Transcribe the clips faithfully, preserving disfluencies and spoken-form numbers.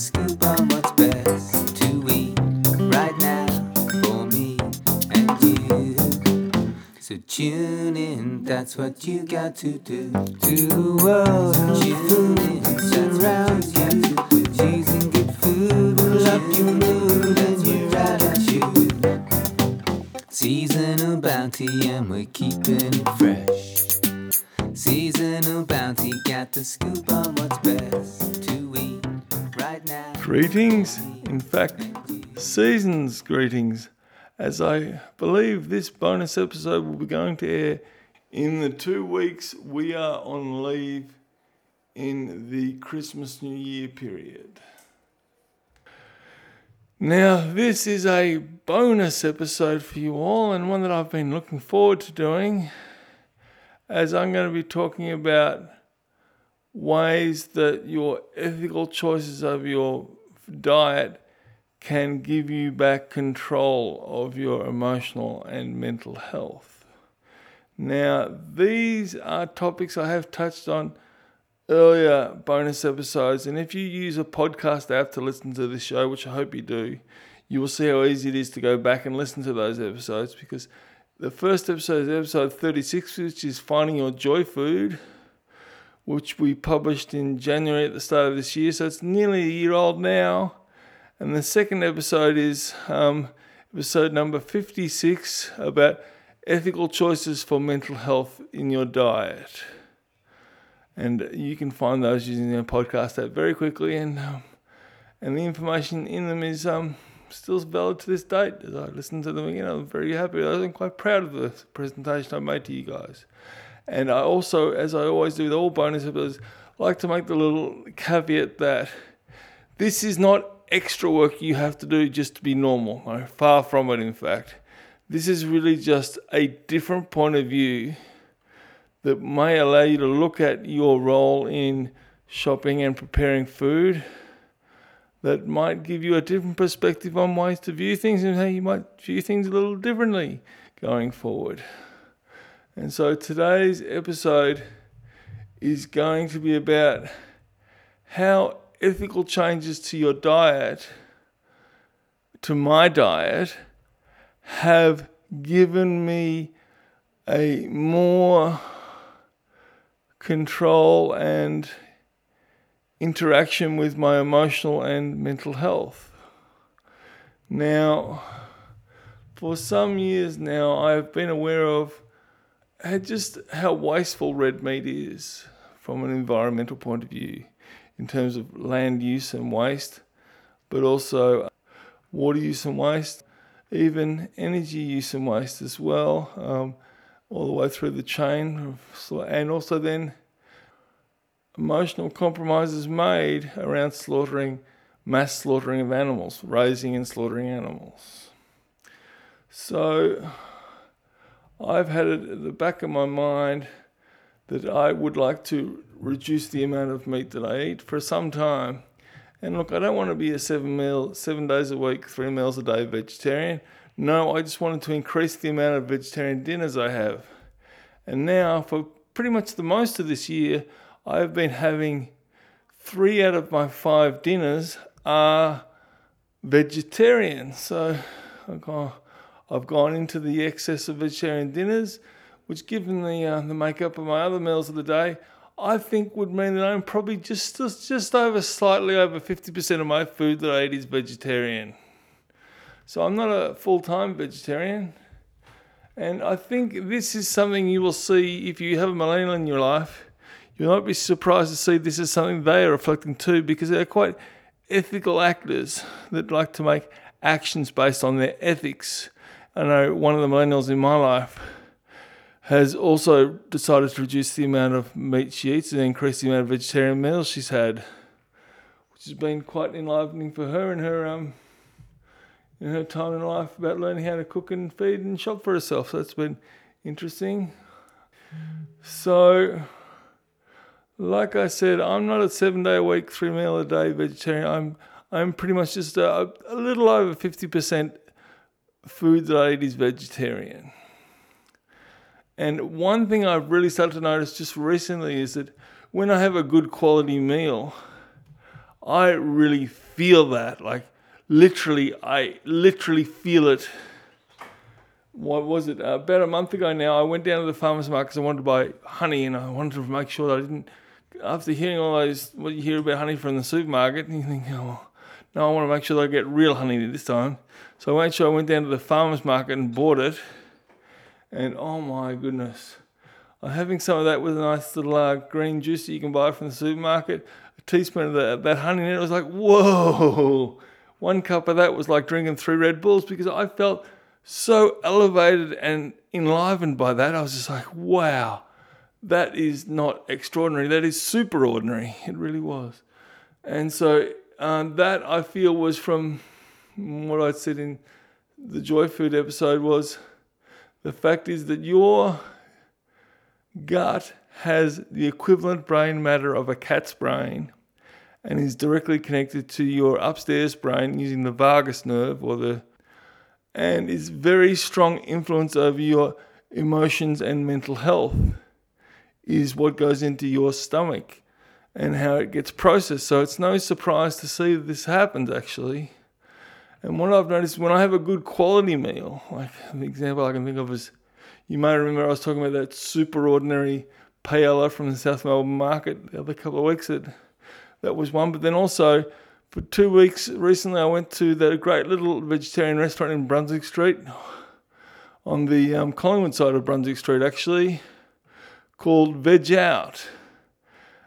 scoop on what's best to eat right now for me and you. So tune in, that's what you got to do. To the world of tune in, surrounds you. Choosing good food will up your mood as we ride at you. Seasonal bounty and we're keeping it fresh. Seasonal bounty, got the scoop on what's best to eat right now. Greetings, in fact, season's greetings, as I believe this bonus episode will be going to air in the two weeks we are on leave in the Christmas New Year period. Now, this is a bonus episode for you all, and one that I've been looking forward to doing, as I'm going to be talking about ways that your ethical choices of your diet can give you back control of your emotional and mental health. Now, these are topics I have touched on earlier bonus episodes, and if you use a podcast app to listen to this show, which I hope you do, you will see how easy it is to go back and listen to those episodes, because the first episode is episode thirty-six, which is Finding Your Joy Food, which we published in January at the start of this year, so it's nearly a year old now. And the second episode is um, episode number fifty-six, about ethical choices for mental health in your diet. And you can find those using your podcast app very quickly, and um, and the information in them is... Um, still valid to this date. As I listen to them again, I'm very happy. I'm quite proud of the presentation I made to you guys. And I also, as I always do with all bonus episodes, like to make the little caveat that this is not extra work you have to do just to be normal. No, far from it, in fact. This is really just a different point of view that may allow you to look at your role in shopping and preparing food, that might give you a different perspective on ways to view things and how you might view things a little differently going forward. And so today's episode is going to be about how ethical changes to your diet, to my diet, have given me a more control and interaction with my emotional and mental health. Now, for some years now, I've been aware of just how wasteful red meat is from an environmental point of view in terms of land use and waste, but also water use and waste, even energy use and waste as well, um, all the way through the chain. And also then emotional compromises made around slaughtering, mass slaughtering of animals, raising and slaughtering animals. So I've had it at the back of my mind that I would like to reduce the amount of meat that I eat for some time. And look, I don't want to be a seven meal, seven days a week, three meals a day vegetarian. No, I just wanted to increase the amount of vegetarian dinners I have. And now, for pretty much the most of this year, I've been having three out of my five dinners are vegetarian. So I've gone into the excess of vegetarian dinners, which, given the uh, the makeup of my other meals of the day, I think would mean that I'm probably just just over slightly over fifty percent of my food that I eat is vegetarian. So I'm not a full-time vegetarian. And I think this is something you will see if you have a millennial in your life. You might be surprised to see this is something they are reflecting too, because they're quite ethical actors that like to make actions based on their ethics. I know one of the millennials in my life has also decided to reduce the amount of meat she eats and increase the amount of vegetarian meals she's had, which has been quite enlivening for her in her um in her time in life about learning how to cook and feed and shop for herself. So that's been interesting. So, like I said, I'm not a seven-day-a-week, three-meal-a-day vegetarian. I'm I'm pretty much just a, a little over fifty percent food that I eat is vegetarian. And one thing I've really started to notice just recently is that when I have a good quality meal, I really feel that. Like, literally, I literally feel it. What was it? Uh, about a month ago now, I went down to the farmer's market because I wanted to buy honey, and I wanted to make sure that I didn't. After hearing all those, what you hear about honey from the supermarket, and you think, oh, no, I want to make sure that I get real honey this time. So I made sure I went down to the farmer's market and bought it. And oh my goodness, I'm having some of that with a nice little uh, green juice that you can buy from the supermarket. A teaspoon of the, that honey in it, I was like, whoa. One cup of that was like drinking three Red Bulls, because I felt so elevated and enlivened by that. I was just like, wow, that is not extraordinary. That is super ordinary. It really was. And so um, that, I feel, was from what I said in the Joy Food episode, was the fact is that your gut has the equivalent brain matter of a cat's brain and is directly connected to your upstairs brain using the vagus nerve, or the, and is very strong influence over your emotions and mental health is what goes into your stomach and how it gets processed. So it's no surprise to see that this happens, actually. And what I've noticed, when I have a good quality meal, like the example I can think of is, you may remember I was talking about that super ordinary paella from the South Melbourne market the other couple of weeks. That, that was one. But then also, for two weeks recently, I went to that great little vegetarian restaurant in Brunswick Street, on the um, Collingwood side of Brunswick Street, actually, called Veg Out.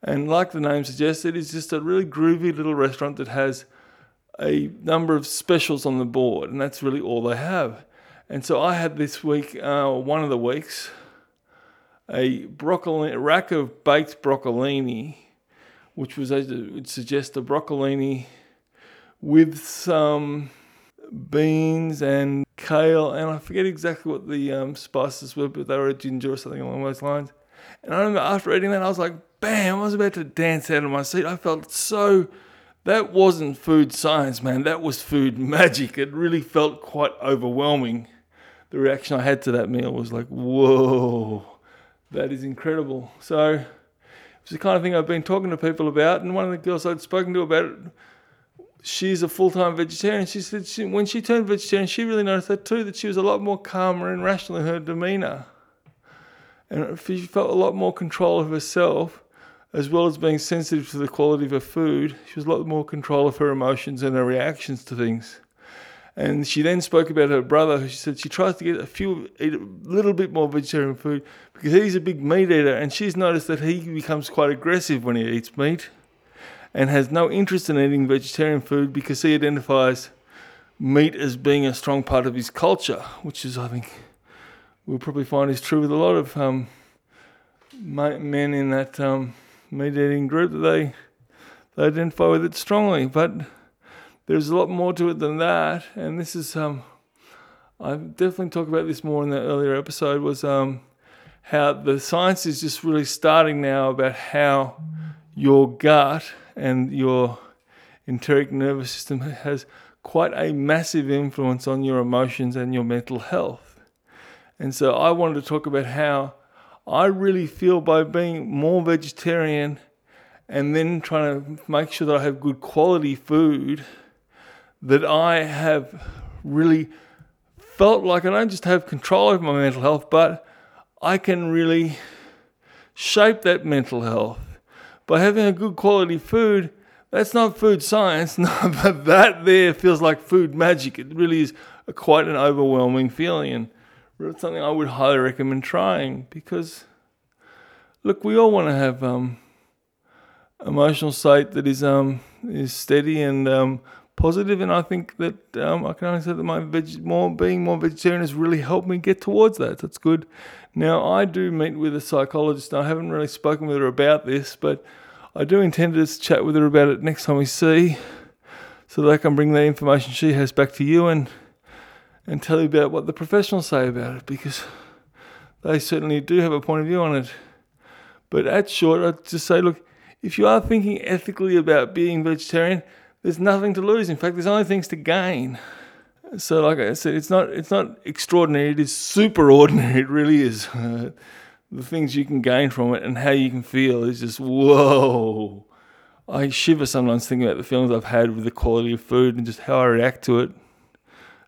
And like the name suggests, it is just a really groovy little restaurant that has a number of specials on the board, and that's really all they have. And so I had this week, uh, one of the weeks, a broccoli, a rack of baked broccolini, which was, I would suggest, a broccolini with some beans and kale, and I forget exactly what the um, spices were, but they were ginger or something along those lines. And I remember after eating that, I was like, bam, I was about to dance out of my seat. I felt so... That wasn't food science, man. That was food magic. It really felt quite overwhelming. The reaction I had to that meal was like, whoa, that is incredible. So it's the kind of thing I've been talking to people about. And one of the girls I'd spoken to about it, she's a full-time vegetarian. She said she, when she turned vegetarian, she really noticed that too, that she was a lot more calmer and rational in her demeanor. And she felt a lot more control of herself, as well as being sensitive to the quality of her food. She was a lot more control of her emotions and her reactions to things. And she then spoke about her brother, who she said she tries to get a few, eat a little bit more vegetarian food, because he's a big meat eater, and she's noticed that he becomes quite aggressive when he eats meat and has no interest in eating vegetarian food, because he identifies meat as being a strong part of his culture, which is, I think, we'll probably find is true with a lot of um, men in that... Um, meat-eating group, that they, they identify with it strongly. But there's a lot more to it than that. And this is, um, I've definitely talked about this more in the earlier episode, was um, how the science is just really starting now about how your gut and your enteric nervous system has quite a massive influence on your emotions and your mental health. And so I wanted to talk about how I really feel by being more vegetarian and then trying to make sure that I have good quality food, that I have really felt like I don't just have control over my mental health, but I can really shape that mental health. By having a good quality food, that's not food science, no, but that there feels like food magic. It really is a, quite an overwhelming feeling, and it's something I would highly recommend trying, because, look, we all want to have um, emotional state that is um, is steady and um, positive, and I think that um, I can only say that my veg- more being more vegetarian has really helped me get towards that. That's good. Now, I do meet with a psychologist, and I haven't really spoken with her about this, but I do intend to chat with her about it next time we see, so that I can bring the information she has back to you and. and tell you about what the professionals say about it, because they certainly do have a point of view on it. But at short, I'd just say, look, if you are thinking ethically about being vegetarian, there's nothing to lose. In fact, there's only things to gain. So like I said, it's not it's not extraordinary. It is super ordinary. It really is. The things you can gain from it and how you can feel is just, whoa. I shiver sometimes thinking about the feelings I've had with the quality of food and just how I react to it.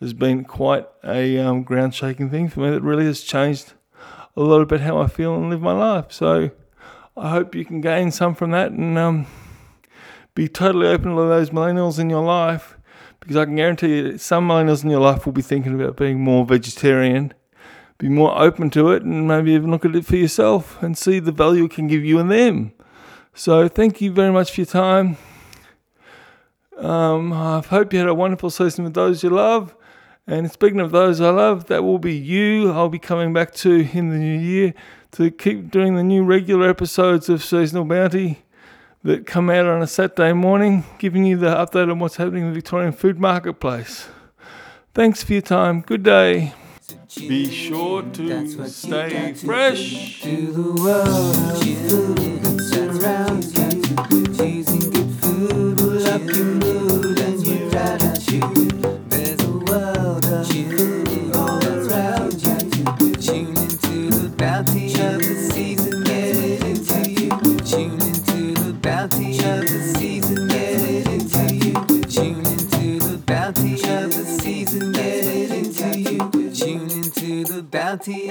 Has been quite a um, ground-shaking thing for me that really has changed a lot about how I feel and live my life. So I hope you can gain some from that and um, be totally open to those millennials in your life, because I can guarantee you that some millennials in your life will be thinking about being more vegetarian. Be more open to it and maybe even look at it for yourself and see the value it can give you and them. So thank you very much for your time. Um, I hope you had a wonderful season with those you love. And speaking of those I love, that will be you. I'll be coming back to in the new year to keep doing the new regular episodes of Seasonal Bounty that come out on a Saturday morning, giving you the update on what's happening in the Victorian food marketplace. Thanks for your time. Good day. Be sure to stay fresh. To the world, food that's around you, choosing good food will up your mood and you're right at you. Bounty